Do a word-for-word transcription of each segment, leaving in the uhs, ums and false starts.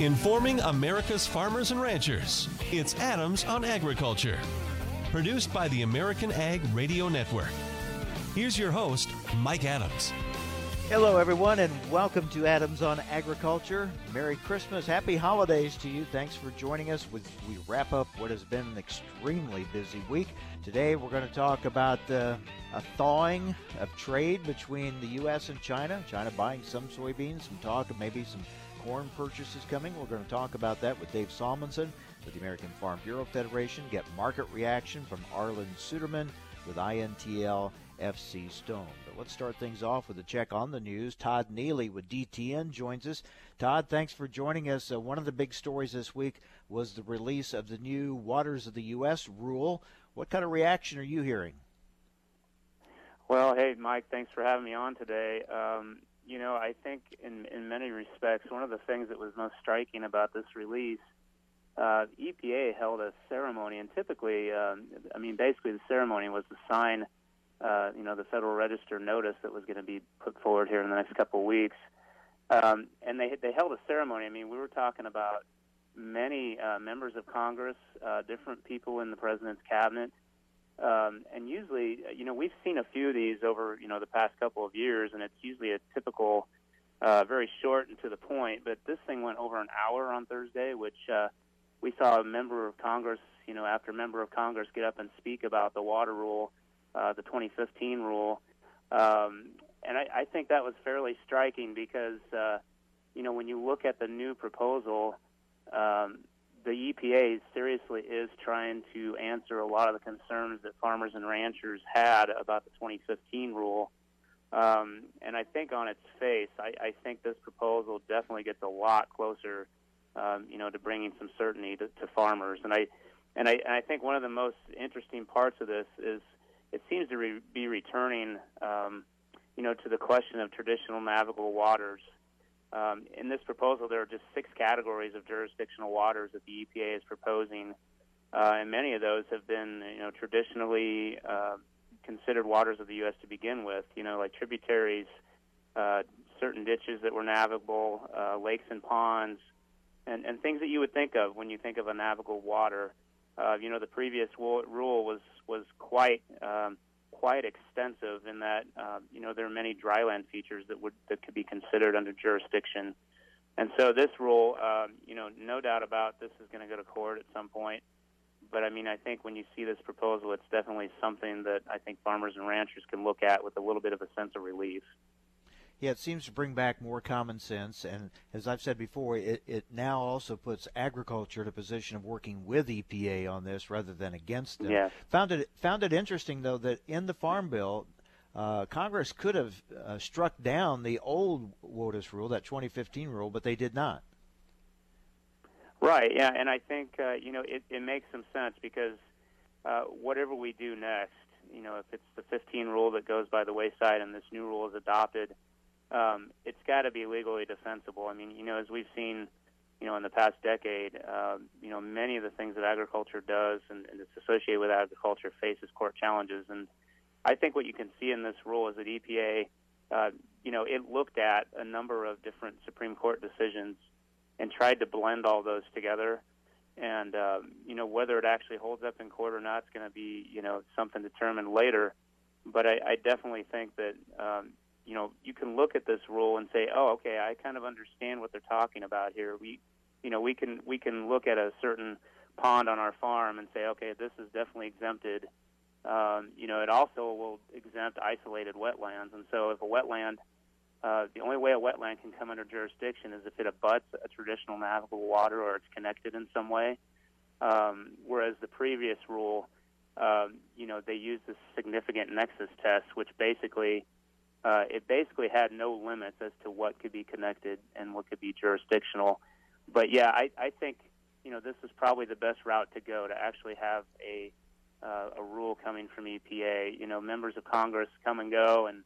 Informing America's farmers and ranchers, it's Adams on Agriculture. Produced by the American Ag Radio Network. Here's your host, Mike Adams. Hello, everyone, and welcome to Adams on Agriculture. Merry Christmas. Happy holidays to you. Thanks for joining us as we wrap up what has been an extremely busy week. Today, we're going to talk about uh, a thawing of trade between the U S and China. China buying some soybeans, some talk of maybe some corn purchases coming. We're going to talk about that with Dave Salmonsen with the American Farm Bureau Federation. Get market reaction from Arlan Suderman with I N T L F C Stone. But let's start things off with a check on the news. Todd Neely with D T N joins us. Todd, thanks for joining us. Uh, one of the big stories this week was the release of the new Waters of the U S rule. What kind of reaction are you hearing? Well, hey, Mike, thanks for having me on today. Um, you know, I think in, in many respects, one of the things that was most striking about this release, uh, the E P A held a ceremony, and typically, um, I mean, basically the ceremony was to sign Uh, you know, the Federal Register notice that was going to be put forward here in the next couple of weeks. Um, and they they held a ceremony. I mean, we were talking about many uh, members of Congress, uh, different people in the president's cabinet. Um, and usually, you know, we've seen a few of these over, you know, the past couple of years, and it's usually a typical, uh, very short and to the point. But this thing went over an hour on Thursday, which uh, we saw a member of Congress, you know, after member of Congress get up and speak about the water rule, Uh, the twenty fifteen rule, um, and I, I think that was fairly striking because, uh, you know, when you look at the new proposal, um, the E P A seriously is trying to answer a lot of the concerns that farmers and ranchers had about the twenty fifteen rule, um, and I think on its face, I, I think this proposal definitely gets a lot closer, um, you know, to bringing some certainty to, to farmers, and I, and I, and I think one of the most interesting parts of this is it seems to re- be returning, um, you know, to the question of traditional navigable waters. Um, in this proposal, there are just six categories of jurisdictional waters that the E P A is proposing, uh, and many of those have been, you know, traditionally uh, considered waters of the U S to begin with. You know, like tributaries, uh, certain ditches that were navigable, uh, lakes and ponds, and, and things that you would think of when you think of a navigable water. Uh, you know, the previous rule was was quite um, quite extensive in that uh, you know there are many dryland features that would that could be considered under jurisdiction, and so this rule, um, you know, no doubt about this is going to go to court at some point. But I mean, I think when you see this proposal, it's definitely something that I think farmers and ranchers can look at with a little bit of a sense of relief. Yeah, it seems to bring back more common sense, and as I've said before, it, it now also puts agriculture in a position of working with E P A on this rather than against them. Yeah. Found it found it interesting, though, that in the Farm Bill, uh, Congress could have uh, struck down the old WOTUS rule, that twenty fifteen rule, but they did not. Right, yeah, and I think, uh, you know, it, it makes some sense because uh, whatever we do next, you know, if it's the fifteen rule that goes by the wayside and this new rule is adopted, Um, it's got to be legally defensible. I mean, you know, as we've seen, you know, in the past decade, uh, you know, many of the things that agriculture does and, and it's associated with agriculture faces court challenges. And I think what you can see in this rule is that E P A, uh, you know, it looked at a number of different Supreme Court decisions and tried to blend all those together. And, uh, you know, whether it actually holds up in court or not is going to be, you know, something determined later. But I, I definitely think that, um, you know, you can look at this rule and say, "Oh, okay, I kind of understand what they're talking about here." We, you know, we can we can look at a certain pond on our farm and say, "Okay, this is definitely exempted." Um, you know, it also will exempt isolated wetlands, and so if a wetland, uh, the only way a wetland can come under jurisdiction is if it abuts a traditional navigable water or it's connected in some way. Um, whereas the previous rule, um, you know, they used this significant nexus test, which basically Uh, it basically had no limits as to what could be connected and what could be jurisdictional. But, yeah, I, I think, you know, this is probably the best route to go, to actually have a uh, a rule coming from E P A. You know, members of Congress come and go and,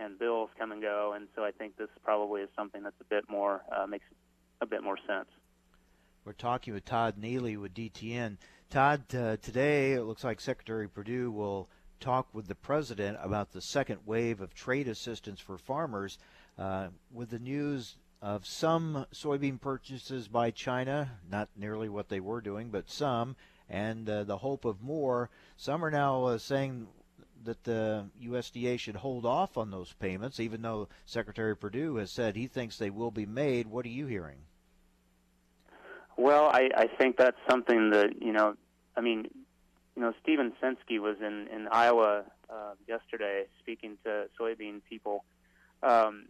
and bills come and go, and so I think this probably is something that's a bit more uh, makes a bit more sense. We're talking with Todd Neely with D T N. Todd, uh, today it looks like Secretary Perdue will talk with the president about the second wave of trade assistance for farmers. Uh, with the news of some soybean purchases by China, not nearly what they were doing, but some, and uh, the hope of more. Some are now uh, saying that the U S D A should hold off on those payments, even though Secretary Perdue has said he thinks they will be made. What are you hearing? Well, I, I think that's something that, you know, I mean, you know, Steven Senske was in, in Iowa uh, yesterday speaking to soybean people. Um,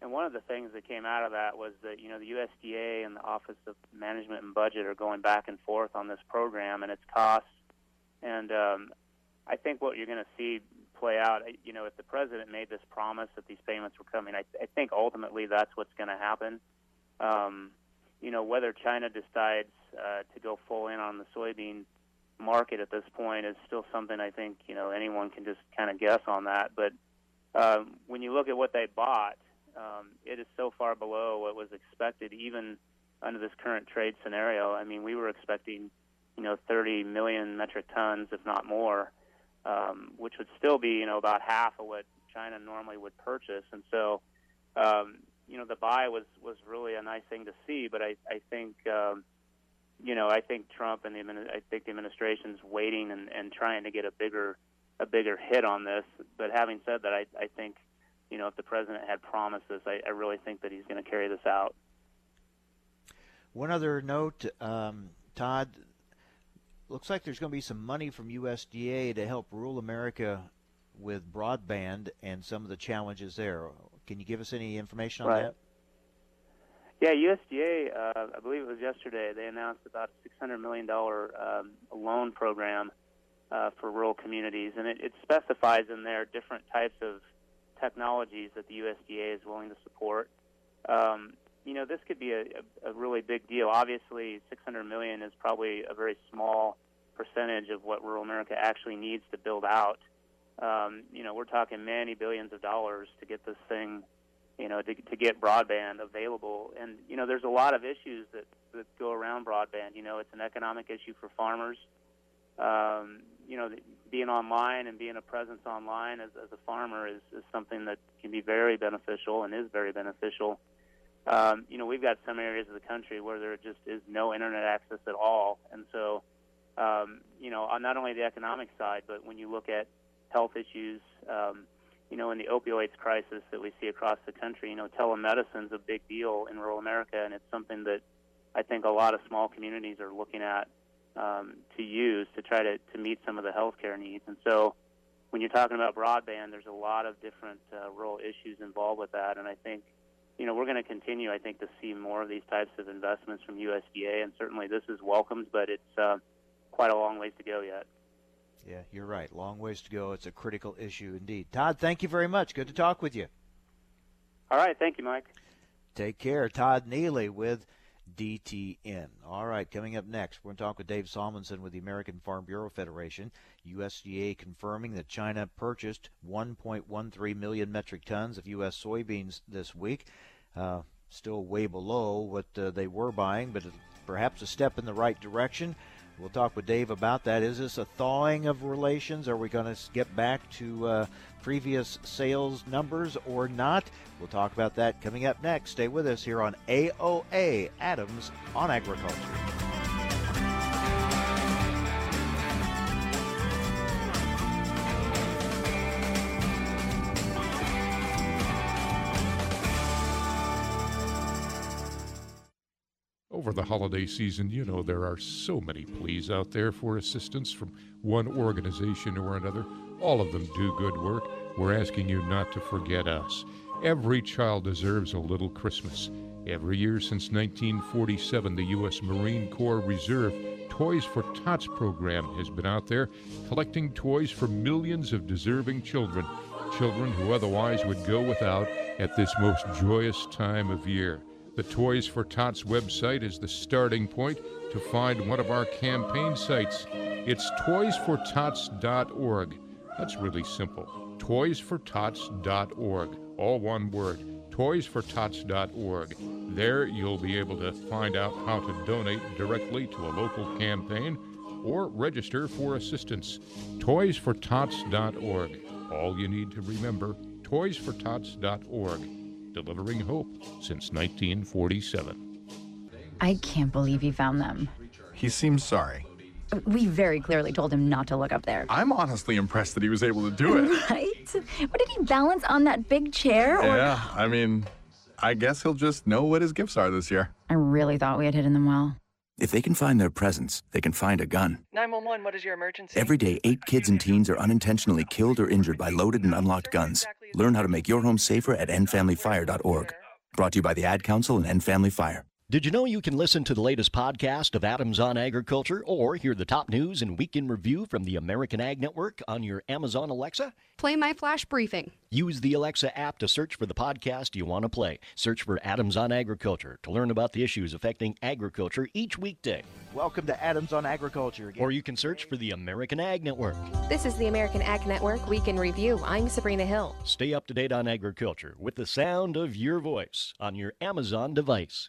and one of the things that came out of that was that, you know, the U S D A and the Office of Management and Budget are going back and forth on this program and its costs. And um, I think what you're going to see play out, you know, if the president made this promise that these payments were coming, I, I think ultimately that's what's going to happen. Um, you know, whether China decides uh, to go full in on the soybean market at this point is still something I think, you know, anyone can just kind of guess on that. But um, when you look at what they bought, um, it is so far below what was expected, even under this current trade scenario. I mean, we were expecting, you know, thirty million metric tons, if not more, um, which would still be, you know, about half of what China normally would purchase. And so, um, you know, the buy was, was really a nice thing to see, but I, I think, um, you know, I think Trump and the I think the administration's waiting and, and trying to get a bigger a bigger hit on this. But having said that, I, I think, you know, if the president had promised this, I, I really think that he's going to carry this out. One other note, um, Todd, looks like there's going to be some money from U S D A to help rural America with broadband and some of the challenges there. Can you give us any information on right. that? Yeah, U S D A, uh, I believe it was yesterday, they announced about a six hundred million dollars um, loan program uh, for rural communities. And it, it specifies in there different types of technologies that the U S D A is willing to support. Um, you know, this could be a, a, a really big deal. Obviously, six hundred million dollars is probably a very small percentage of what rural America actually needs to build out. Um, you know, we're talking many billions of dollars to get this thing, you know, to, to get broadband available. And, you know, there's a lot of issues that, that go around broadband. You know, it's an economic issue for farmers. Um, you know, being online and being a presence online as, as a farmer is, is something that can be very beneficial and is very beneficial. Um, you know, we've got some areas of the country where there just is no internet access at all. And so, um, you know, on not only the economic side, but when you look at health issues, um, you know, in the opioids crisis that we see across the country, you know, telemedicine's a big deal in rural America, and it's something that I think a lot of small communities are looking at um, to use to try to, to meet some of the healthcare needs. And so when you're talking about broadband, there's a lot of different uh, rural issues involved with that. And I think, you know, we're going to continue, I think, to see more of these types of investments from U S D A, and certainly this is welcomed, but it's uh, quite a long ways to go yet. Yeah, you're right. Long ways to go. It's a critical issue indeed. Todd, thank you very much. Good to talk with you. All right. Thank you, Mike. Take care. Todd Neely with D T N. All right. Coming up next, we're going to talk with Dave Salmonsen with the American Farm Bureau Federation. U S D A confirming that China purchased one point one three million metric tons of U S soybeans this week. Uh, still way below what uh, they were buying, but perhaps a step in the right direction. We'll talk with Dave about that. Is this a thawing of relations? Are we going to get back to uh, previous sales numbers or not? We'll talk about that coming up next. Stay with us here on A O A, Adams on Agriculture. Over the holiday season, you know, there are so many pleas out there for assistance from one organization or another. All of them do good work. We're asking you not to forget us. Every child deserves a little Christmas. Every year since nineteen forty-seven, the U S Marine Corps Reserve Toys for Tots program has been out there collecting toys for millions of deserving children, children who otherwise would go without at this most joyous time of year. The Toys for Tots website is the starting point to find one of our campaign sites. It's toys for tots dot org. That's really simple. toys for tots dot org. All one word. toys for tots dot org. There you'll be able to find out how to donate directly to a local campaign or register for assistance. toys for tots dot org. All you need to remember, toys for tots dot org. delivering hope since nineteen forty-seven. I can't believe he found them. He seems sorry. We very clearly told him not to look up there. I'm honestly impressed that he was able to do it. Right? What, did he balance on that big chair? Or... Yeah, I mean, I guess he'll just know what his gifts are this year. I really thought we had hidden them well. If they can find their presence, they can find a gun. nine one one, what is your emergency? Every day, eight kids and teens are unintentionally killed or injured by loaded and unlocked guns. Learn how to make your home safer at end family fire dot org. Brought to you by the Ad Council and End Family Fire. Did you know you can listen to the latest podcast of Adams on Agriculture or hear the top news and weekend review from the American Ag Network on your Amazon Alexa? Play my flash briefing. Use the Alexa app to search for the podcast you want to play. Search for Adams on Agriculture to learn about the issues affecting agriculture each weekday. Welcome to Adams on Agriculture again. Or you can search for the American Ag Network. This is the American Ag Network Week in Review. I'm Sabrina Hill. Stay up to date on agriculture with the sound of your voice on your Amazon device.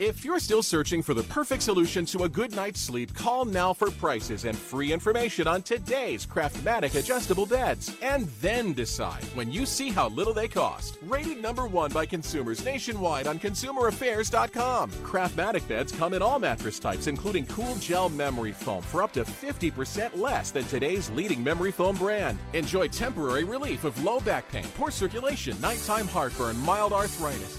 If you're still searching for the perfect solution to a good night's sleep, call now for prices and free information on today's Craftmatic adjustable beds. And then decide when you see how little they cost. Rated number one by consumers nationwide on consumer affairs dot com. Craftmatic beds come in all mattress types, including cool gel memory foam, for up to fifty percent less than today's leading memory foam brand. Enjoy temporary relief of low back pain, poor circulation, nighttime heart heartburn, mild arthritis.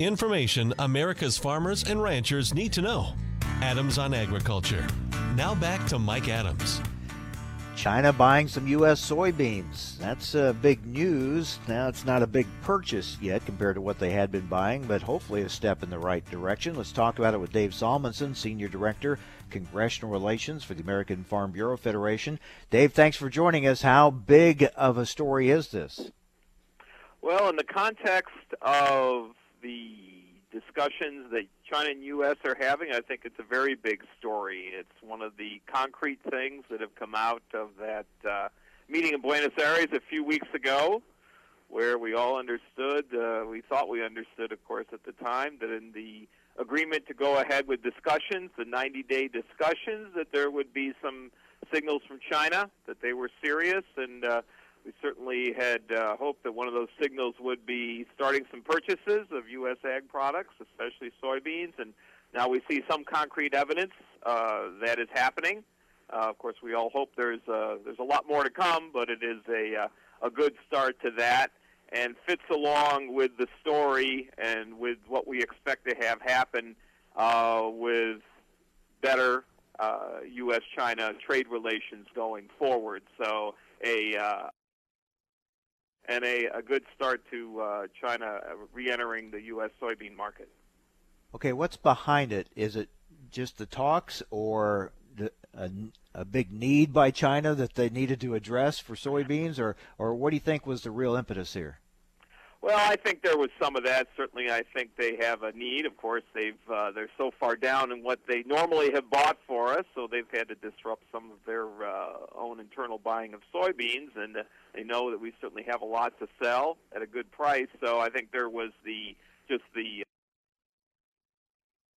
Information America's farmers and ranchers need to know. Adams on Agriculture. Now back to Mike Adams. China buying some U S soybeans. That's uh, big news. Now, it's not a big purchase yet compared to what they had been buying, but hopefully a step in the right direction. Let's talk about it with Dave Salmonsen, Senior Director, Congressional Relations for the American Farm Bureau Federation. Dave, thanks for joining us. How big of a story is this? Well, in the context of the discussions that China and U S are having, I think it's a very big story. It's one of the concrete things that have come out of that uh, meeting in Buenos Aires a few weeks ago, where we all understood, uh, we thought we understood, of course, at the time, that in the agreement to go ahead with discussions, the ninety-day discussions, that there would be some signals from China that they were serious, and uh, we certainly had uh, hoped that one of those signals would be starting some purchases of U S ag products, especially soybeans, and now we see some concrete evidence uh, that is happening. Uh, of course, we all hope there's uh, there's a lot more to come, but it is a uh, a good start to that, and fits along with the story and with what we expect to have happen uh, with better uh, U S China trade relations going forward. So a uh, and a, a good start to uh, China re-entering the U S soybean market. Okay, what's behind it? Is it just the talks or the, a, a big need by China that they needed to address for soybeans, or, or what do you think was the real impetus here? Well, I think there was some of that. Certainly, I think they have a need. Of course, they've, uh, they're so far down in what they normally have bought for us, so they've had to disrupt some of their uh, own internal buying of soybeans, and uh, they know that we certainly have a lot to sell at a good price. So I think there was the just the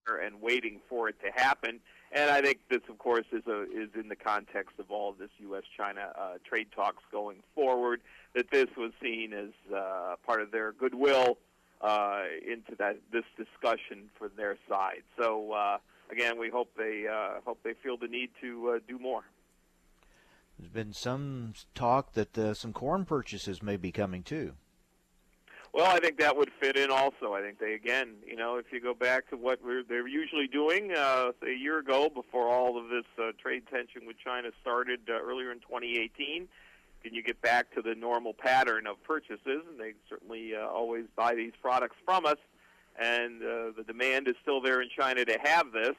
uh, and waiting for it to happen. And I think this, of course, is a, is in the context of all of this U S China uh, trade talks going forward, that this was seen as uh, part of their goodwill uh, into that this discussion for their side. So uh, again, we hope they uh, hope they feel the need to uh, do more. There's been some talk that uh, some corn purchases may be coming too. Well, I think that would fit in also. I think they, again, you know, if you go back to what we're, they're usually doing uh, a year ago before all of this uh, trade tension with China started uh, earlier in twenty eighteen, then you get back to the normal pattern of purchases, and they certainly uh, always buy these products from us, and uh, the demand is still there in China to have this,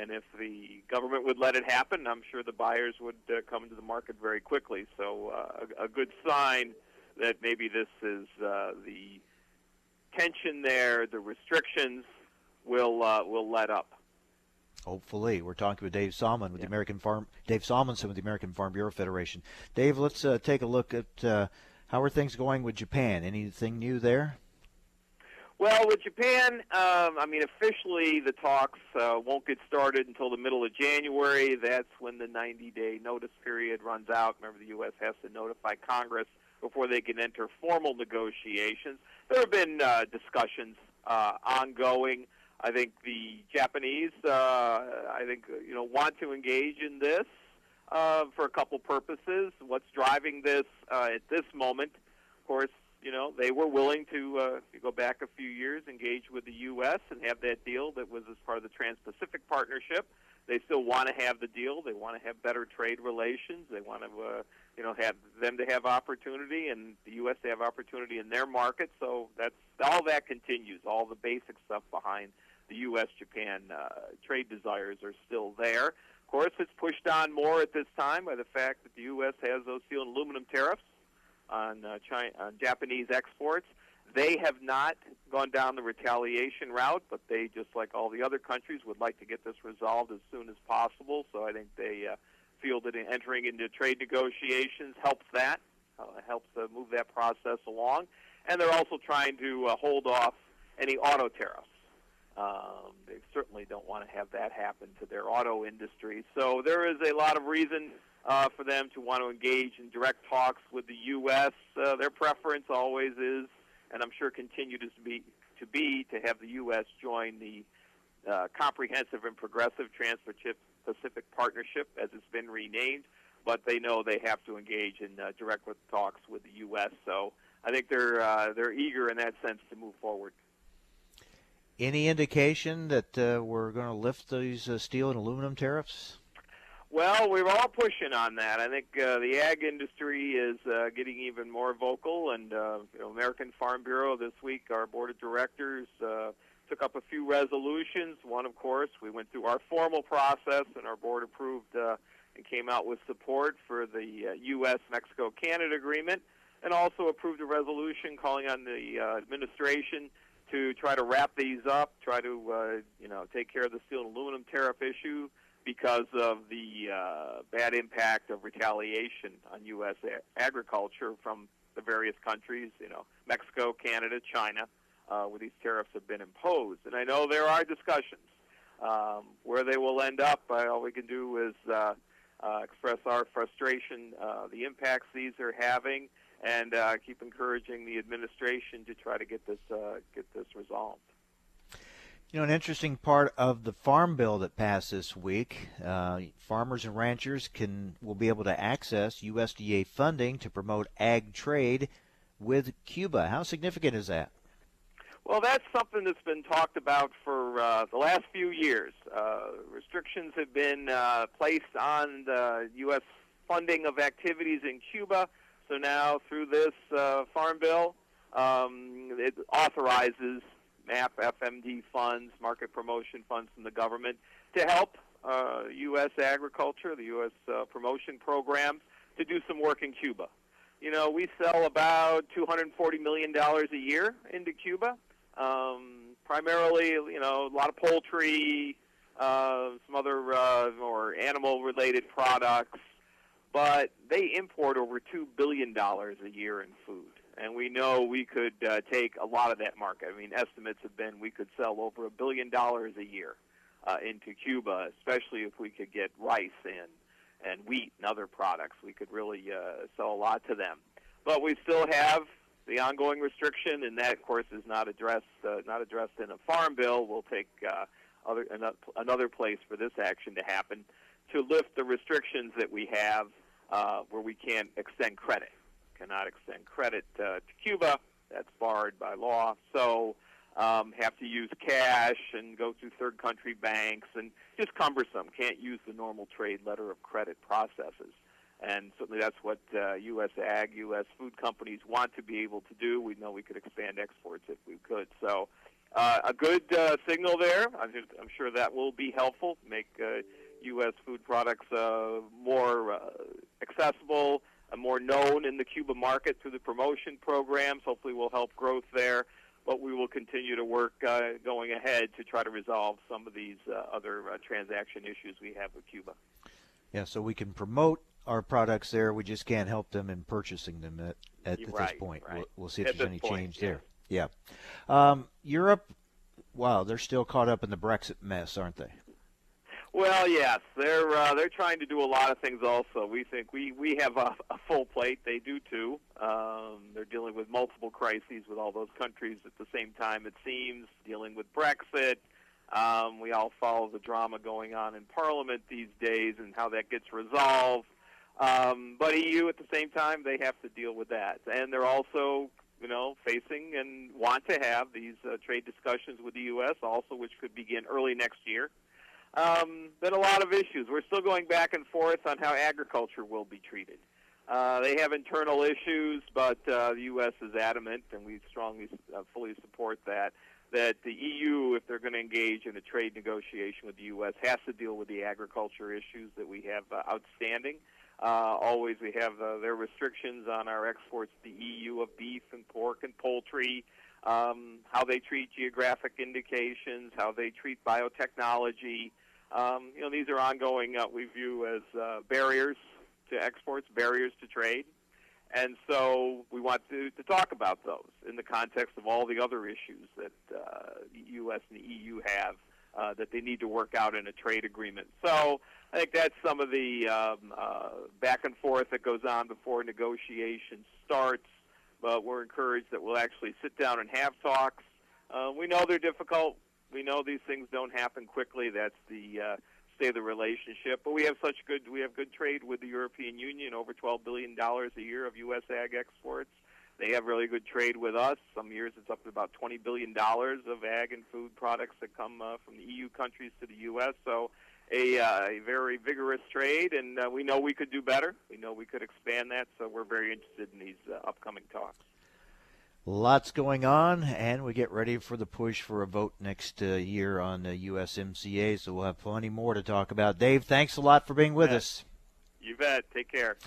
And if the government would let it happen, I'm sure the buyers would uh, come to the market very quickly. So uh, a, a good sign that maybe this is uh, the tension there, the restrictions will uh, will let up. Hopefully. We're talking with Dave Salmonsen with yeah. the American Farm Dave Salmonsen with the American Farm Bureau Federation. Dave, let's uh, take a look at uh, how are things going with Japan? Anything new there? Well, with Japan, um, I mean, officially the talks uh, won't get started until the middle of January. That's when the ninety-day notice period runs out. Remember, the U S has to notify Congress before they can enter formal negotiations. There have been uh, discussions uh, ongoing. I think the Japanese, uh, I think, you know, want to engage in this uh, for a couple purposes. What's driving this uh, at this moment, of course, you know, they were willing to, uh, to go back a few years, engage with the U S and have that deal that was as part of the Trans-Pacific Partnership. They still want to have the deal. They want to have better trade relations. They want to, uh, you know, have them to have opportunity and the U S to have opportunity in their market. So that's all that continues. All the basic stuff behind the U S Japan uh, trade desires are still there. Of course, it's pushed on more at this time by the fact that the U S has those steel and aluminum tariffs on uh, China, on Japanese exports. They have not gone down the retaliation route, but they, just like all the other countries, would like to get this resolved as soon as possible. So I think they uh, feel that entering into trade negotiations helps that, uh, helps uh, move that process along. And they're also trying to uh, hold off any auto tariffs. Um, they certainly don't want to have that happen to their auto industry. So there is a lot of reason uh, for them to want to engage in direct talks with the U S. Uh, their preference always is, and I'm sure continues to be, to be to have the U S join the uh, Comprehensive and Progressive Trans-Pacific Partnership, as it's been renamed. But they know they have to engage in uh, direct with talks with the U S. So I think they're uh, they're eager in that sense to move forward. Any indication that uh, we're going to lift these uh, steel and aluminum tariffs? Well, we're all pushing on that. I think uh, the ag industry is uh, getting even more vocal, and uh, you know, American Farm Bureau this week, our board of directors uh, took up a few resolutions. One, of course, we went through our formal process, and our board approved uh, and came out with support for the uh, U S Mexico Canada agreement, and also approved a resolution calling on the uh, administration to try to wrap these up, try to uh, you know take care of the steel and aluminum tariff issue, because of the uh, bad impact of retaliation on U S agriculture from the various countries, you know, Mexico, Canada, China, uh, where these tariffs have been imposed. And I know there are discussions. Um, where they will end up, uh, all we can do is uh, uh, express our frustration, uh, the impacts these are having, and uh, keep encouraging the administration to try to get this, uh, get this resolved. You know, an interesting part of the farm bill that passed this week, uh, farmers and ranchers can will be able to access U S D A funding to promote ag trade with Cuba. How significant is that? Well, that's something that's been talked about for uh, the last few years. Uh, restrictions have been uh, placed on the U S funding of activities in Cuba. So now through this uh, farm bill, um, it authorizes M A P, F M D funds, market promotion funds from the government to help uh, U S agriculture, the U S uh, promotion programs, to do some work in Cuba. You know, we sell about two hundred forty million dollars a year into Cuba, um, primarily, you know, a lot of poultry, uh, some other uh, or animal-related products, but they import over two billion dollars a year in food. And we know we could uh, take a lot of that market. I mean, estimates have been we could sell over a billion dollars a year uh, into Cuba, especially if we could get rice and, and wheat and other products. We could really uh, sell a lot to them. But we still have the ongoing restriction, and that, of course, is not addressed uh, not addressed in a farm bill. We'll take uh, other, another place for this action to happen to lift the restrictions that we have uh, where we can't extend credit. Cannot extend credit uh, to Cuba. That's barred by law. So um, have to use cash and go through third country banks, and just cumbersome. Can't use the normal trade letter of credit processes. And certainly that's what uh, U S ag, U S food companies want to be able to do. We know we could expand exports if we could. So uh, a good uh, signal there. I'm, just, I'm sure that will be helpful, make uh, U S food products uh, more uh, accessible, uh, more known in the Cuba market through the promotion programs. Hopefully will help growth there. But we will continue to work uh, going ahead to try to resolve some of these uh, other uh, transaction issues we have with Cuba. Yeah, so we can promote our products there. We just can't help them in purchasing them at, at, at right, this point. Right. We'll, we'll see if at there's any point, change yeah. there. Yeah. Um, Europe, wow, they're still caught up in the Brexit mess, aren't they? Well, yes, they're uh, they're trying to do a lot of things also. We think we, we have a, a full plate. They do, too. Um, they're dealing with multiple crises with all those countries at the same time, it seems, dealing with Brexit. Um, we all follow the drama going on in Parliament these days and how that gets resolved. Um, but E U, at the same time, they have to deal with that. And they're also, you know, facing and want to have these uh, trade discussions with the U S also, which could begin early next year. Um, been a lot of issues. We're still going back and forth on how agriculture will be treated. Uh, they have internal issues, but uh, the U S is adamant, and we strongly, uh, fully support that, that the E U, if they're going to engage in a trade negotiation with the U S, has to deal with the agriculture issues that we have uh, outstanding. Uh, always we have uh, their restrictions on our exports to the E U of beef and pork and poultry, um, how they treat geographic indications, how they treat biotechnology. Um, you know, these are ongoing, uh, we view as uh, barriers to exports, barriers to trade. And so we want to, to talk about those in the context of all the other issues that uh, the U S and the E U have uh, that they need to work out in a trade agreement. So I think that's some of the um, uh, back and forth that goes on before negotiation starts. But we're encouraged that we'll actually sit down and have talks. Uh, we know they're difficult. We know these things don't happen quickly. That's the uh, state of the relationship. But we have such good we have good trade with the European Union, over twelve billion dollars a year of U S ag exports. They have really good trade with us. Some years it's up to about twenty billion dollars of ag and food products that come uh, from the E U countries to the U S. So a, uh, a very vigorous trade, and uh, we know we could do better. We know we could expand that, so we're very interested in these uh, upcoming talks. Lots going on, and we get ready for the push for a vote next uh, year on the U S M C A, so we'll have plenty more to talk about. Dave, thanks a lot for being with us. You bet. Take care.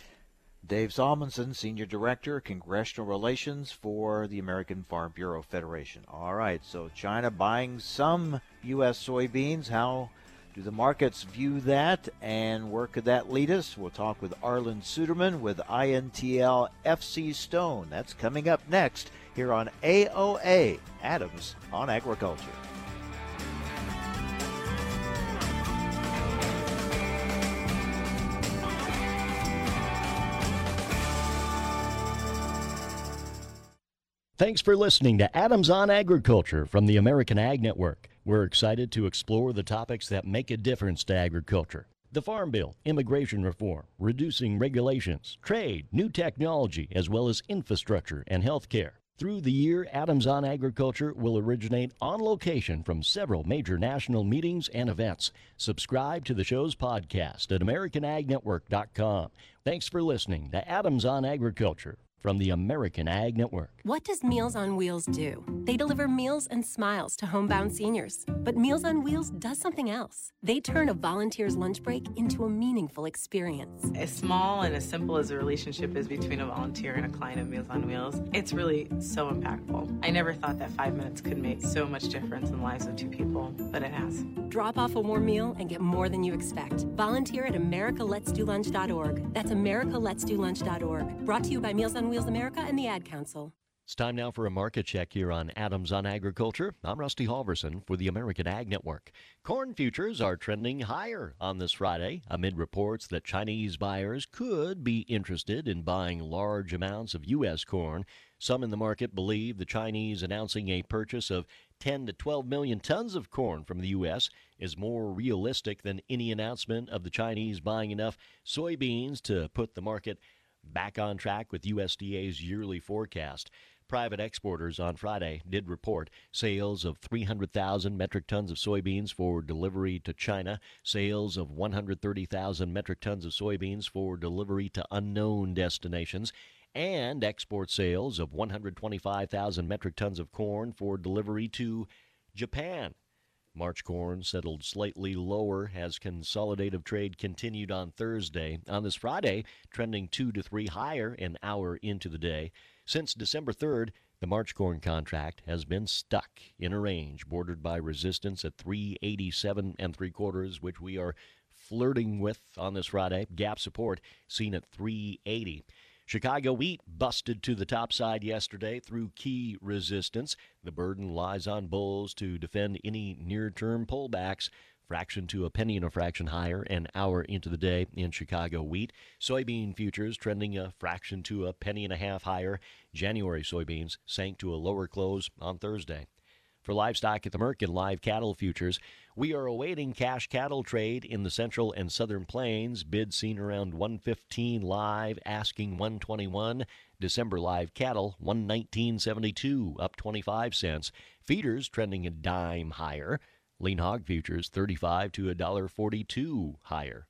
Dave Salmonsen, Senior Director, Congressional Relations for the American Farm Bureau Federation. All right, so China buying some U S soybeans. How do the markets view that, and where could that lead us? We'll talk with Arlan Suderman with I N T L F C Stone. That's coming up next. Here on A O A, Adams on Agriculture. Thanks for listening to Adams on Agriculture from the American Ag Network. We're excited to explore the topics that make a difference to agriculture. The Farm Bill, immigration reform, reducing regulations, trade, new technology, as well as infrastructure and health care. Through the year, Adams on Agriculture will originate on location from several major national meetings and events. Subscribe to the show's podcast at american ag network dot com. Thanks for listening to Adams on Agriculture from the American Ag Network. What does Meals on Wheels do? They deliver meals and smiles to homebound seniors. But Meals on Wheels does something else. They turn a volunteer's lunch break into a meaningful experience. As small and as simple as the relationship is between a volunteer and a client of Meals on Wheels, it's really so impactful. I never thought that five minutes could make so much difference in the lives of two people, but it has. Drop off a warm meal and get more than you expect. Volunteer at america lets do lunch dot org. That's america lets do lunch dot org. Brought to you by Meals on Wheels America and the Ad Council. It's time now for a market check here on Adams on Agriculture. I'm Rusty Halverson for the American Ag Network. Corn futures are trending higher on this Friday amid reports that Chinese buyers could be interested in buying large amounts of U S corn. Some in the market believe the Chinese announcing a purchase of ten to twelve million tons of corn from the U S is more realistic than any announcement of the Chinese buying enough soybeans to put the market back on track with U S D A's yearly forecast. Private exporters on Friday did report sales of three hundred thousand metric tons of soybeans for delivery to China, sales of one hundred thirty thousand metric tons of soybeans for delivery to unknown destinations, and export sales of one hundred twenty-five thousand metric tons of corn for delivery to Japan. March corn settled slightly lower as consolidative trade continued on Thursday. On this Friday, trending two to three higher an hour into the day. Since December third, the March corn contract has been stuck in a range bordered by resistance at three eighty-seven and three quarters, which we are flirting with on this Friday. Gap support seen at three eighty. Chicago wheat busted to the top side yesterday through key resistance. The burden lies on bulls to defend any near-term pullbacks. Fraction to a penny and a fraction higher an hour into the day in Chicago wheat. Soybean futures trending a fraction to a penny and a half higher. January soybeans sank to a lower close on Thursday. For livestock at the Merck and live cattle futures, we are awaiting cash cattle trade in the central and southern plains. Bid seen around one fifteen live, asking one twenty-one. December live cattle, one nineteen seventy-two, up twenty-five cents. Feeders trending a dime higher. Lean hog futures, thirty-five to one forty-two higher.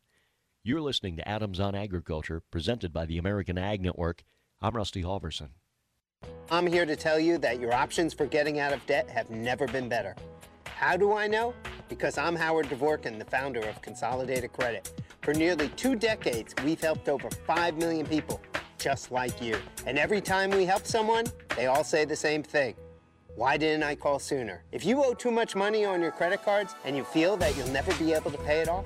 You're listening to Adams on Agriculture, presented by the American Ag Network. I'm Rusty Halverson. I'm here to tell you that your options for getting out of debt have never been better. How do I know? Because I'm Howard Dvorkin, the founder of Consolidated Credit. For nearly two decades, we've helped over five million people just like you. And every time we help someone, they all say the same thing. Why didn't I call sooner? If you owe too much money on your credit cards and you feel that you'll never be able to pay it off,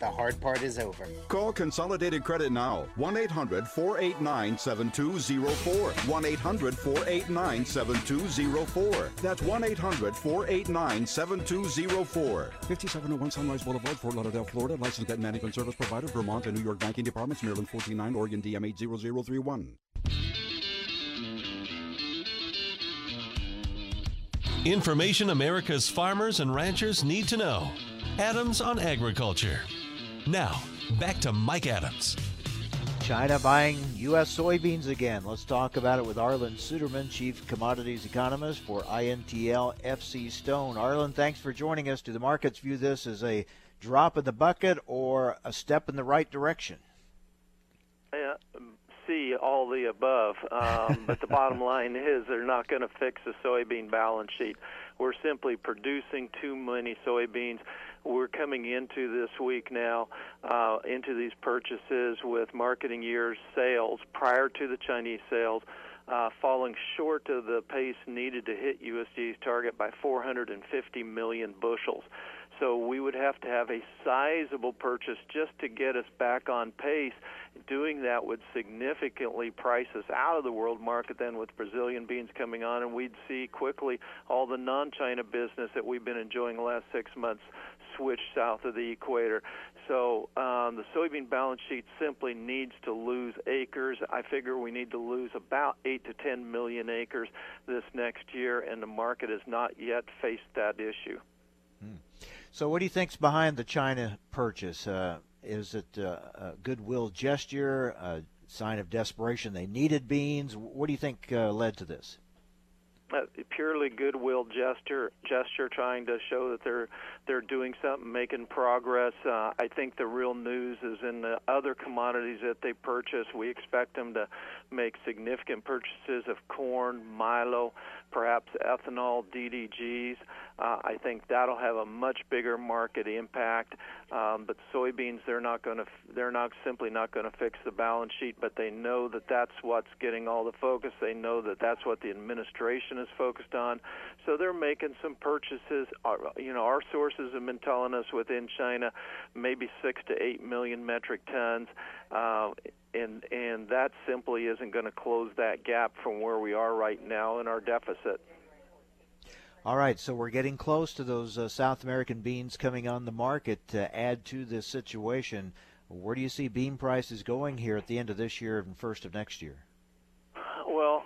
the hard part is over. Call Consolidated Credit now. one eight hundred four eight nine seven two zero four. one eight hundred four eight nine seven two zero four. That's one eight hundred four eight nine seven two zero four. fifty-seven oh one Sunrise Boulevard, Fort Lauderdale, Florida. Licensed debt management service provider, Vermont and New York banking departments, Maryland forty-nine, Oregon D M eight zero zero three one. Information America's farmers and ranchers need to know. Adams on Agriculture. Now, back to Mike Adams. China buying U S soybeans again. Let's talk about it with Arlan Suderman, Chief Commodities Economist for I N T L F C Stone. Arlan, thanks for joining us. Do the markets view this as a drop in the bucket or a step in the right direction? Yeah, see all the above. Um, but the bottom line is they're not going to fix the soybean balance sheet. We're simply producing too many soybeans. We're coming into this week now, uh, into these purchases with marketing year sales prior to the Chinese sales uh, falling short of the pace needed to hit U S D A's target by four hundred fifty million bushels. So we would have to have a sizable purchase just to get us back on pace. Doing that would significantly price us out of the world market then with Brazilian beans coming on, and we'd see quickly all the non-China business that we've been enjoying the last six months switch south of the equator. So um, the soybean balance sheet simply needs to lose acres. I figure we need to lose about eight to ten million acres this next year, and the market has not yet faced that issue. Hmm. So what do you think's behind the China purchase? Uh, is it uh, a goodwill gesture, a sign of desperation? They needed beans. What do you think uh, led to this? Uh, purely goodwill gesture, gesture trying to show that they're they're doing something, making progress. Uh, I think the real news is in the other commodities that they purchase. We expect them to make significant purchases of corn, milo, perhaps ethanol, D D Gs. Uh, I think that'll have a much bigger market impact. Um, but soybeans, they're not going to, they're not simply not going to fix the balance sheet. But they know that that's what's getting all the focus. They know that that's what the administration is focused on. So they're making some purchases. Our, you know, our sources have been telling us within China, maybe six to eight million metric tons. Uh, And, and that simply isn't going to close that gap from where we are right now in our deficit. All right, so we're getting close to those uh, South American beans coming on the market to add to this situation. Where do you see bean prices going here at the end of this year and first of next year? Well,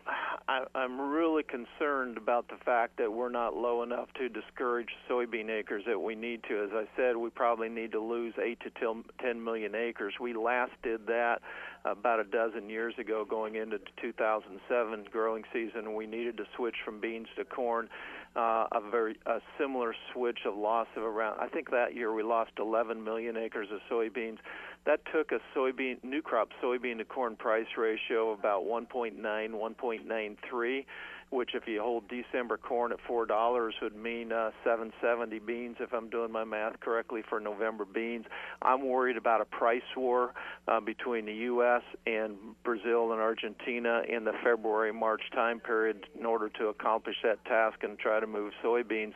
I, I'm really concerned about the fact that we're not low enough to discourage soybean acres that we need to. As I said, we probably need to lose eight to ten million acres. We last did that about a dozen years ago going into the two thousand seven growing season. We needed to switch from beans to corn, uh, a very a similar switch of loss of around, I think that year we lost eleven million acres of soybeans. That took a soybean new crop soybean to corn price ratio of about one point nine, one point nine three, which if you hold December corn at four dollars would mean uh, seven seventy beans, if I'm doing my math correctly, for November beans. I'm worried about a price war uh, between the U S and Brazil and Argentina in the February-March time period in order to accomplish that task and try to move soybeans.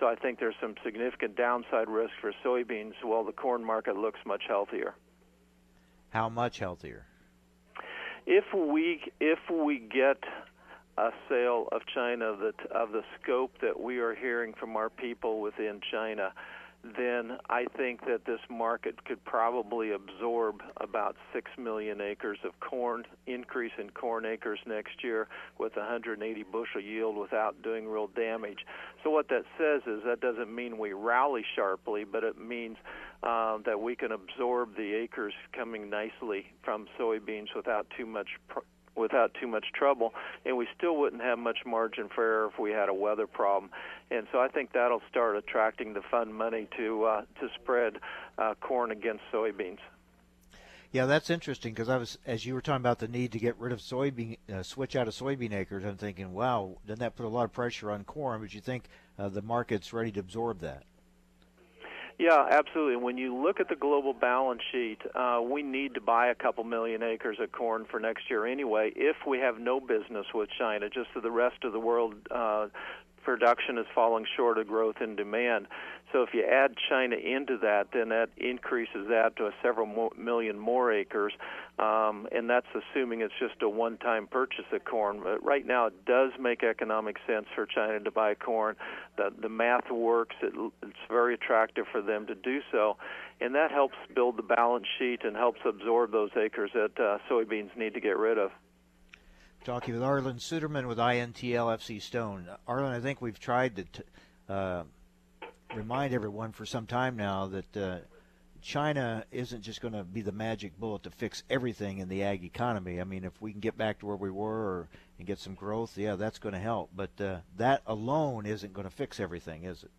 So I think there's some significant downside risk for soybeans while the corn market looks much healthier. How much healthier? If we, if we get a sale of China that of the scope that we are hearing from our people within China, then I think that this market could probably absorb about six million acres of corn, increase in corn acres next year with one hundred eighty bushel yield without doing real damage. So what that says is that doesn't mean we rally sharply, but it means uh, that we can absorb the acres coming nicely from soybeans without too much pr- without too much trouble, and we still wouldn't have much margin for error if we had a weather problem. And so I think that'll start attracting the fund money to uh, to spread uh, corn against soybeans. Yeah, that's interesting, because I was, as you were talking about the need to get rid of soybean, uh, switch out of soybean acres, I'm thinking, wow, doesn't that put a lot of pressure on corn? But you think uh, the market's ready to absorb that? Yeah, absolutely. When you look at the global balance sheet, uh, we need to buy a couple million acres of corn for next year anyway if we have no business with China, just so the rest of the world uh, production is falling short of growth in demand. So if you add China into that, then that increases that to a several more, million more acres, um, and that's assuming it's just a one-time purchase of corn. But right now it does make economic sense for China to buy corn. The, the math works. It, it's very attractive for them to do so, and that helps build the balance sheet and helps absorb those acres that uh, soybeans need to get rid of. Talking with Arlan Suderman with I N T L F C Stone. Arlan, I think we've tried to t- uh, remind everyone for some time now that uh, China isn't just going to be the magic bullet to fix everything in the ag economy. I mean, if we can get back to where we were or, and get some growth, yeah, that's going to help. But uh, that alone isn't going to fix everything, is it?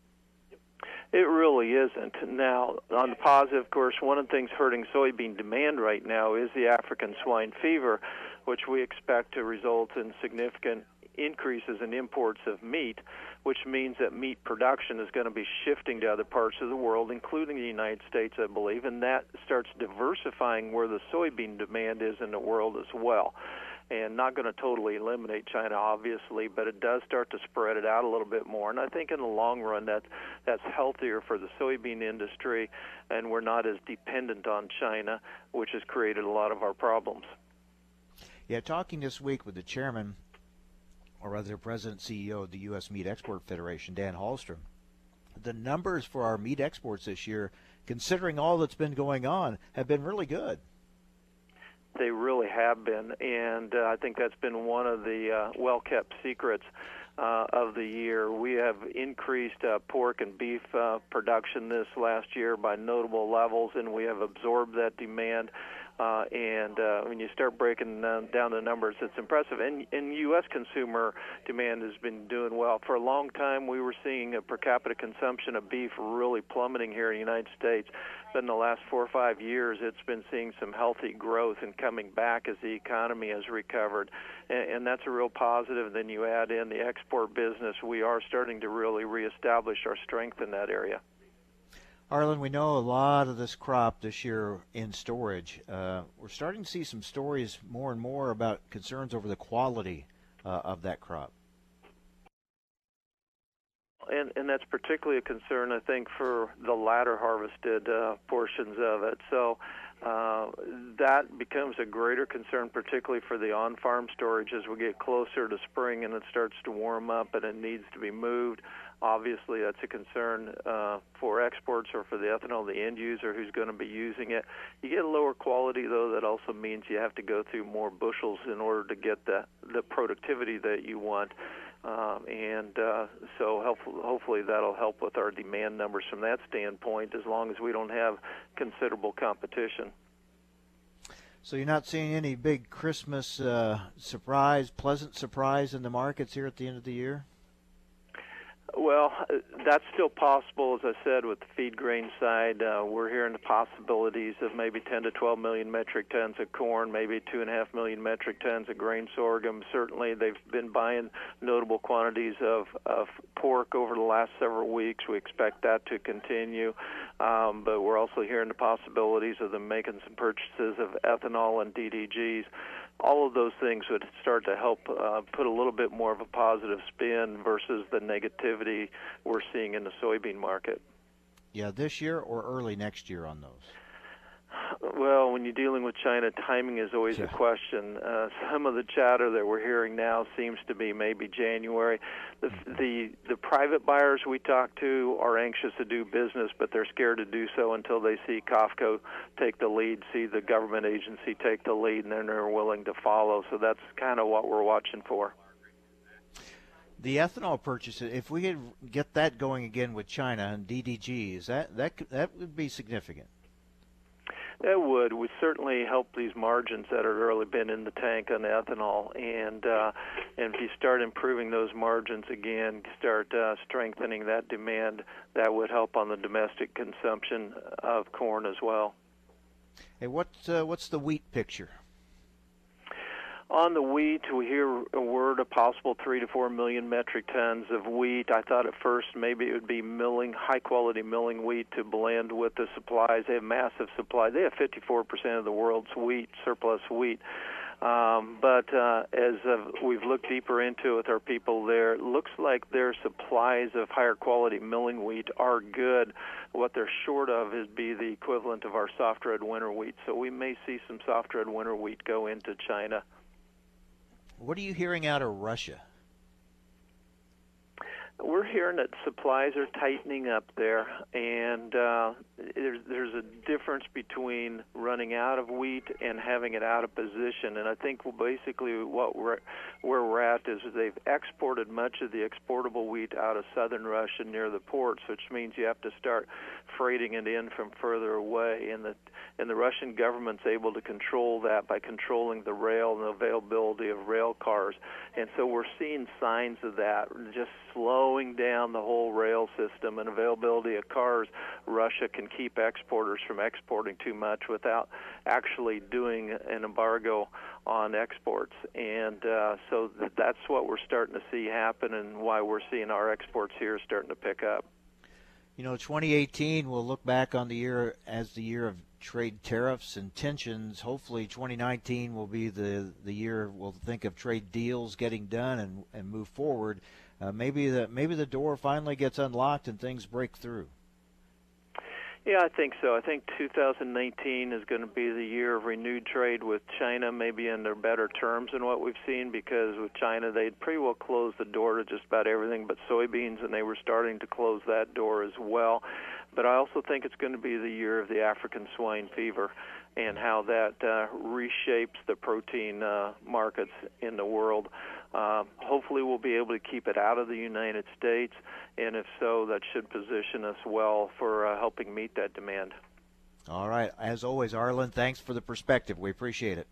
It really isn't. Now, on the positive, of course, one of the things hurting soybean demand right now is the African swine fever, which we expect to result in significant increases in imports of meat, which means that meat production is going to be shifting to other parts of the world, including the United States, I believe, and that starts diversifying where the soybean demand is in the world as well. And not going to totally eliminate China, obviously, but it does start to spread it out a little bit more. And I think in the long run that that's healthier for the soybean industry, and we're not as dependent on China, which has created a lot of our problems. Yeah, talking this week with the chairman, or rather president C E O of the U S. Meat Export Federation, Dan Hallstrom, the numbers for our meat exports this year, considering all that's been going on, have been really good. They really have been, and uh, I think that's been one of the uh, well-kept secrets uh, of the year. We have increased uh, pork and beef uh, production this last year by notable levels, and we have absorbed that demand. Uh, and uh, when you start breaking down the numbers, it's impressive. And, and U S consumer demand has been doing well. For a long time, we were seeing a per capita consumption of beef really plummeting here in the United States. But in the last four or five years, it's been seeing some healthy growth and coming back as the economy has recovered. And, and that's a real positive. Then you add in the export business. We are starting to really reestablish our strength in that area. Arlan, we know a lot of this crop this year in storage. Uh, we're starting to see some stories more and more about concerns over the quality uh, of that crop. And, and that's particularly a concern, I think, for the latter harvested uh, portions of it. So uh, that becomes a greater concern, particularly for the on-farm storage as we get closer to spring and it starts to warm up and it needs to be moved. Obviously, that's a concern uh, for exports or for the ethanol, the end user who's going to be using it. You get lower quality, though. That also means you have to go through more bushels in order to get the, the productivity that you want. Um, and uh, so helpful, hopefully that'll help with our demand numbers from that standpoint, as long as we don't have considerable competition. So you're not seeing any big Christmas uh, surprise, pleasant surprise in the markets here at the end of the year? Well, that's still possible, as I said, with the feed grain side. Uh, we're hearing the possibilities of maybe ten to twelve million metric tons of corn, maybe two point five million metric tons of grain sorghum. Certainly they've been buying notable quantities of, of pork over the last several weeks. We expect that to continue. Um, but we're also hearing the possibilities of them making some purchases of ethanol and D D Gs. All of those things would start to help uh, put a little bit more of a positive spin versus the negativity we're seeing in the soybean market. Yeah, this year or early next year on those? Well, when you're dealing with China, timing is always yeah. a question. Uh, some of the chatter that we're hearing now seems to be maybe January. The, the, the private buyers we talk to are anxious to do business, but they're scared to do so until they see COFCO take the lead, see the government agency take the lead, and then they're willing to follow. So that's kind of what we're watching for. The ethanol purchases, if we could get that going again with China and D D Gs, that, that, that would be significant. That would would certainly help these margins that have really been in the tank on ethanol, and uh, and if you start improving those margins again, start uh, strengthening that demand, that would help on the domestic consumption of corn as well. Hey, what uh, what's the wheat picture? On the wheat, we hear a word of possible three to four million metric tons of wheat. I thought at first maybe it would be milling, high-quality milling wheat to blend with the supplies. They have massive supply. They have fifty-four percent of the world's wheat, surplus wheat. Um, but uh, as uh, we've looked deeper into it with our people there, it looks like their supplies of higher quality milling wheat are good. What they're short of is be the equivalent of our soft red winter wheat. So we may see some soft red winter wheat go into China. What are you hearing out of Russia? We're hearing that supplies are tightening up there, and uh, there's, there's a difference between running out of wheat and having it out of position. And I think basically what we're, where we're at is they've exported much of the exportable wheat out of southern Russia near the ports, which means you have to start freighting it in from further away. And the, and the Russian government's able to control that by controlling the rail and the availability of rail cars. And so we're seeing signs of that, just slow down the whole rail system and availability of cars. Russia can keep exporters from exporting too much without actually doing an embargo on exports. And uh, so th that's what we're starting to see happen, and why we're seeing our exports here starting to pick up. You know, twenty eighteen, we'll look back on the year as the year of trade tariffs and tensions. Hopefully twenty nineteen will be the, the year we'll think of trade deals getting done and, and move forward. Uh, maybe the maybe the door finally gets unlocked and things break through. Yeah, I think so. I think two thousand nineteen is going to be the year of renewed trade with China, maybe under better terms than what we've seen, because with China, they'd pretty well closed the door to just about everything but soybeans, and they were starting to close that door as well. But I also think it's going to be the year of the African swine fever and how that uh, reshapes the protein uh, markets in the world. Uh, hopefully we'll be able to keep it out of the United States, and if so, that should position us well for uh, helping meet that demand. All right. As always, Arlan, thanks for the perspective. We appreciate it.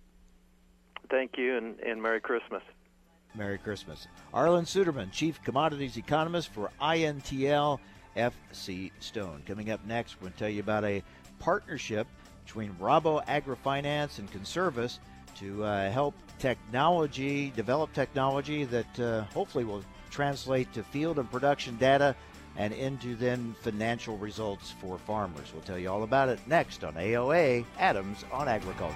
Thank you, and, and Merry Christmas. Merry Christmas. Arlan Suderman, Chief Commodities Economist for I N T L F C Stone. Coming up next, we'll tell you about a partnership between Rabo AgriFinance and Conservis to uh, help technology, develop technology that uh, hopefully will translate to field and production data and into then financial results for farmers. We'll tell you all about it next on A O A, Adams on Agriculture.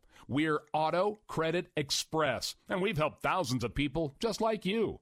We're Auto Credit Express, and we've helped thousands of people just like you.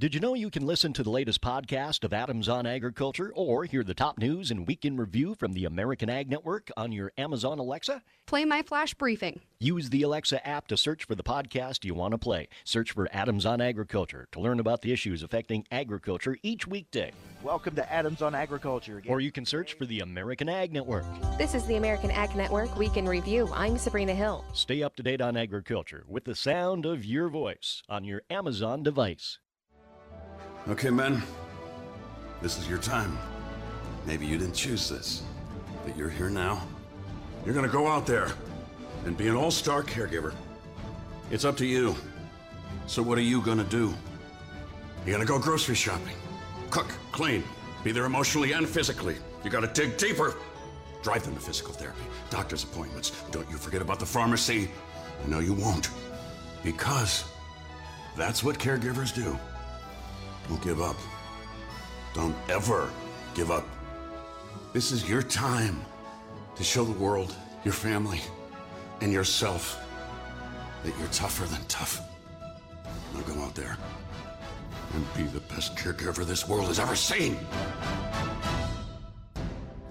Did you know you can listen to the latest podcast of Adams on Agriculture or hear the top news and weekend review from the American Ag Network on your Amazon Alexa? Play my flash briefing. Use the Alexa app to search for the podcast you want to play. Search for Adams on Agriculture to learn about the issues affecting agriculture each weekday. Welcome to Adams on Agriculture. Or you can search for the American Ag Network. This is the American Ag Network Weekend Review. I'm Sabrina Hill. Stay up to date on agriculture with the sound of your voice on your Amazon device. Okay, men, this is your time. Maybe you didn't choose this, but you're here now. You're gonna go out there and be an all-star caregiver. It's up to you. So what are you gonna do? You're gonna go grocery shopping, cook, clean, be there emotionally and physically. You gotta dig deeper. Drive them to physical therapy, doctor's appointments. Don't you forget about the pharmacy. I know you won't, because that's what caregivers do. Don't give up. Don't ever give up. This is your time to show the world, your family, and yourself that you're tougher than tough. Now go out there and be the best caregiver this world has ever seen.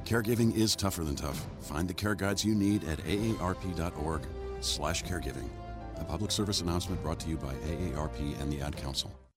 Caregiving is tougher than tough. Find the care guides you need at A A R P dot org slash caregiving. A public service announcement brought to you by A A R P and the Ad Council.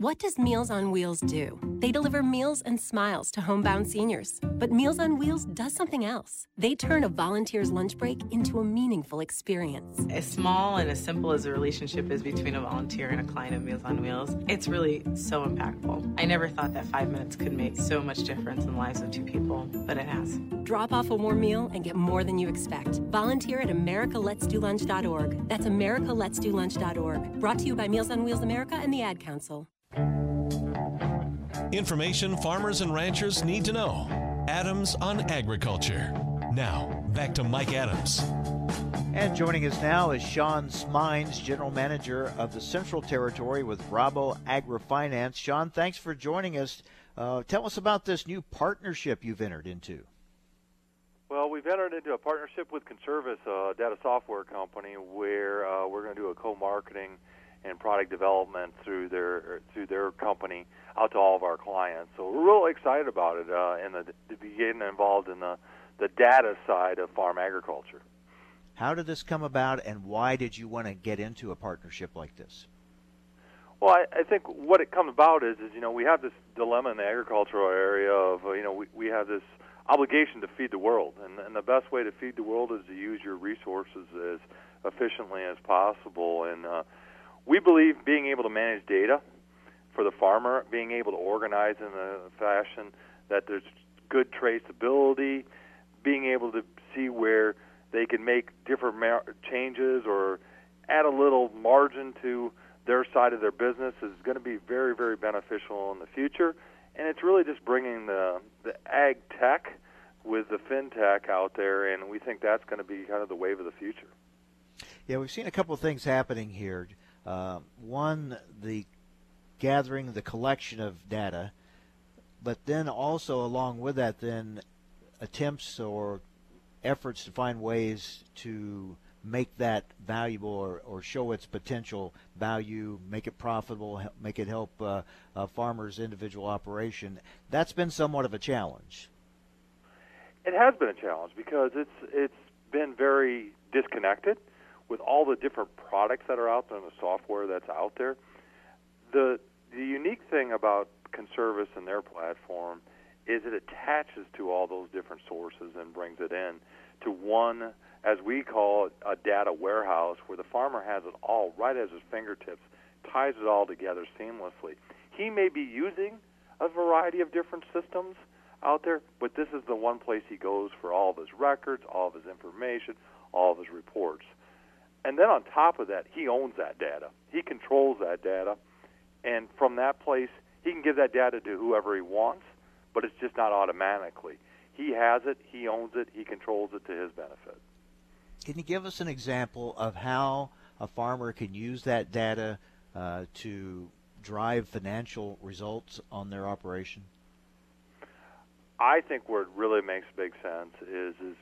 What does Meals on Wheels do? They deliver meals and smiles to homebound seniors. But Meals on Wheels does something else. They turn a volunteer's lunch break into a meaningful experience. As small and as simple as the relationship is between a volunteer and a client of Meals on Wheels, it's really so impactful. I never thought that five minutes could make so much difference in the lives of two people, but it has. Drop off a warm meal and get more than you expect. Volunteer at america lets do lunch dot org. That's america lets do lunch dot org. Brought to you by Meals on Wheels America and the Ad Council. Information farmers and ranchers need to know. Adams on Agriculture. Now, back to Mike Adams. And joining us now is Sean Smeins, General Manager of the Central Territory with Rabo AgriFinance. Sean, thanks for joining us. Uh, tell us about this new partnership you've entered into. Well, we've entered into a partnership with Conservis, a data software company, where uh, we're going to do a co-marketing and product development through their through their company out to all of our clients. So we're really excited about it uh, and the, to be getting involved in the, the data side of farm agriculture. How did this come about, and why did you want to get into a partnership like this? Well, I, I think what it comes about is, is, you know, we have this dilemma in the agricultural area of, uh, you know, we, we have this obligation to feed the world. And, and the best way to feed the world is to use your resources as efficiently as possible. And uh, we believe being able to manage data for the farmer, being able to organize in a fashion that there's good traceability, being able to see where they can make different mar- changes or add a little margin to their side of their business is going to be very, very beneficial in the future. And it's really just bringing the, the ag tech with the fintech out there, and we think that's going to be kind of the wave of the future. Yeah, we've seen a couple of things happening here. Uh, one, the gathering, the collection of data, but then also along with that then attempts or efforts to find ways to make that valuable or, or show its potential value, make it profitable, make it help uh, a farmer's individual operation. That's been somewhat of a challenge. It has been a challenge because it's it's been very disconnected with all the different products that are out there and the software that's out there. The, the unique thing about Conservis and their platform is it attaches to all those different sources and brings it in to one, as we call it, a data warehouse where the farmer has it all right at his fingertips, ties it all together seamlessly. He may be using a variety of different systems out there, but this is the one place he goes for all of his records, all of his information, all of his reports. And then on top of that, he owns that data. He controls that data, and from that place, he can give that data to whoever he wants, but it's just not automatically. He has it, he owns it, he controls it to his benefit. Can you give us an example of how a farmer can use that data uh, to drive financial results on their operation? I think where it really makes big sense is, is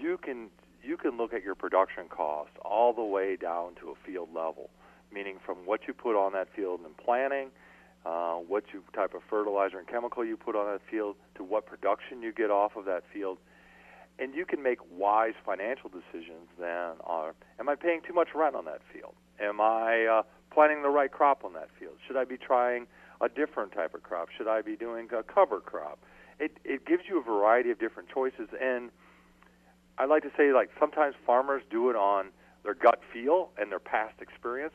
you can you can look at your production cost all the way down to a field level, meaning from what you put on that field in planting, uh, what you, type of fertilizer and chemical you put on that field, to what production you get off of that field. And you can make wise financial decisions then on, am I paying too much rent on that field? Am I uh, planting the right crop on that field? Should I be trying a different type of crop? Should I be doing a cover crop? It, it gives you a variety of different choices. And I like to say, like, sometimes farmers do it on their gut feel and their past experience.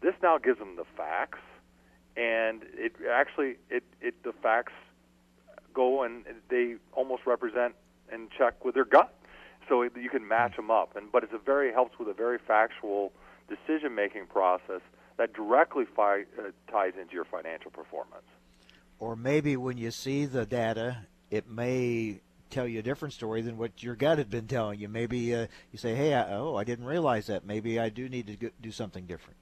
This now gives them the facts, and it actually, it, it the facts go and they almost represent and check with their gut, so you can match them up. And but it's a very helps with a very factual decision-making process that directly fi- uh, ties into your financial performance. Or maybe when you see the data, it may tell you a different story than what your gut had been telling you. Maybe uh, you say, "Hey, I, oh, I didn't realize that. Maybe I do need to go- do something different."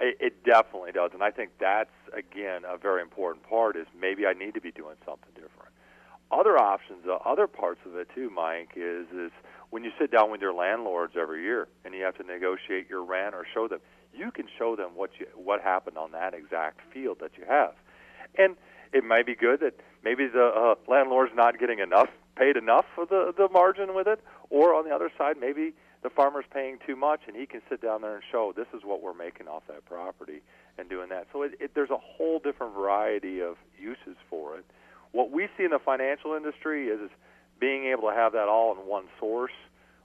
It, it definitely does, and I think that's again a very important part. Is maybe I need to be doing something different. Other options, uh, other parts of it too, Mike, is is when you sit down with your landlords every year and you have to negotiate your rent or show them, you can show them what you, what happened on that exact field that you have. And it might be good that maybe the uh, landlord's not getting enough, paid enough for the, the margin with it, or on the other side, maybe the farmer's paying too much and he can sit down there and show this is what we're making off that property and doing that. So it, it, there's a whole different variety of uses for it. What we see in the financial industry is, is being able to have that all in one source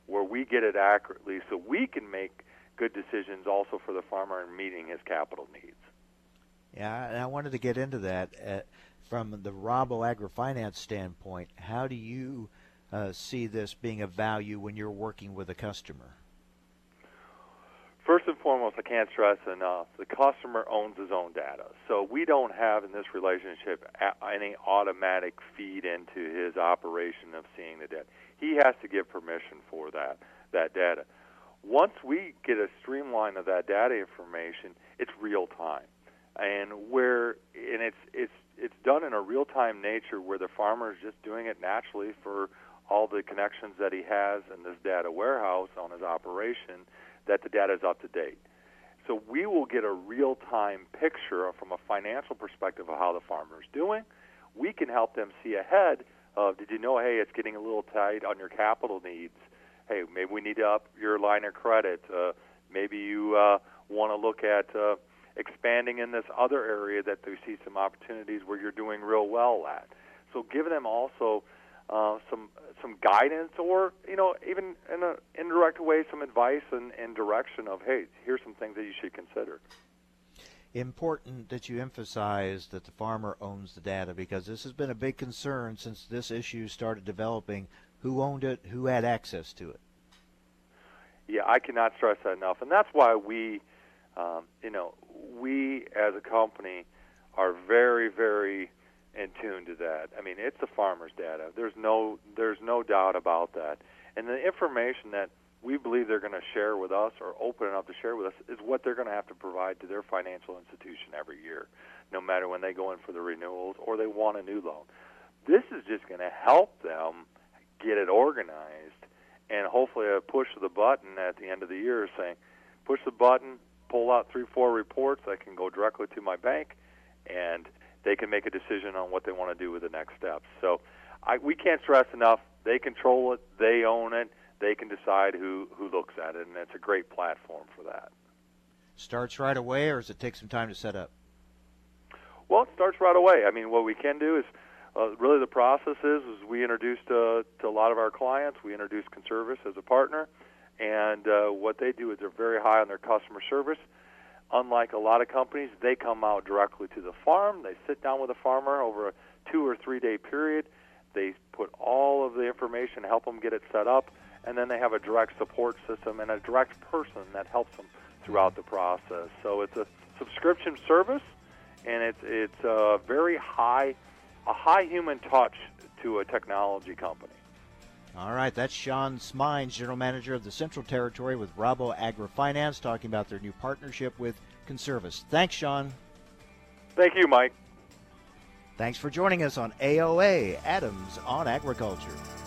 where we get it accurately so we can make good decisions also for the farmer in meeting his capital needs. Yeah, and I wanted to get into that uh, from the Rabo AgriFinance standpoint. How do you uh, see this being of value when you're working with a customer? First and foremost, I can't stress enough, the customer owns his own data. So we don't have in this relationship any automatic feed into his operation of seeing the data. He has to give permission for that, that data. Once we get a streamline of that data information, it's real time. And where and it's it's it's done in a real time nature where the farmer is just doing it naturally for all the connections that he has in this data warehouse on his operation, that the data is up to date. So we will get a real-time picture from a financial perspective of how the farmer's doing. We can help them see ahead of, did you know, hey, it's getting a little tight on your capital needs. Hey, maybe we need to up your line of credit. Uh, maybe you uh, want to look at uh, expanding in this other area that they see some opportunities where you're doing real well at. So give them also uh, some some guidance, or, you know, even in an indirect way, some advice and, and direction of, hey, here's some things that you should consider. Important that you emphasize that the farmer owns the data, because this has been a big concern since this issue started developing. Who owned it? Who had access to it? Yeah, I cannot stress that enough. And that's why we, um, you know, we as a company are very, very in tune to that. I mean, it's the farmer's data. There's no, there's no doubt about that. And the information that we believe they're going to share with us or open up to share with us is what they're going to have to provide to their financial institution every year, no matter when they go in for the renewals or they want a new loan. This is just going to help them get it organized, and hopefully a push of the button at the end of the year saying, push the button, pull out three, four reports, I can go directly to my bank, and they can make a decision on what they want to do with the next steps. So I, we can't stress enough, they control it, they own it, they can decide who, who looks at it, and it's a great platform for that. Starts right away, or does it take some time to set up? Well, it starts right away. I mean, what we can do is, Uh, really the process is, is we introduced uh, to a lot of our clients, we introduced Conservis as a partner, and uh, what they do is they're very high on their customer service. Unlike a lot of companies, they come out directly to the farm, they sit down with the farmer over a two or three day period, they put all of the information, help them get it set up, and then they have a direct support system and a direct person that helps them throughout the process. So it's a subscription service, and it's, it's a very high A high human touch to a technology company. All right, that's Sean Smeins, General Manager of the Central Territory with Rabo AgriFinance, talking about their new partnership with Conservis. Thanks, Sean. Thank you, Mike. Thanks for joining us on A O A, Adams on Agriculture.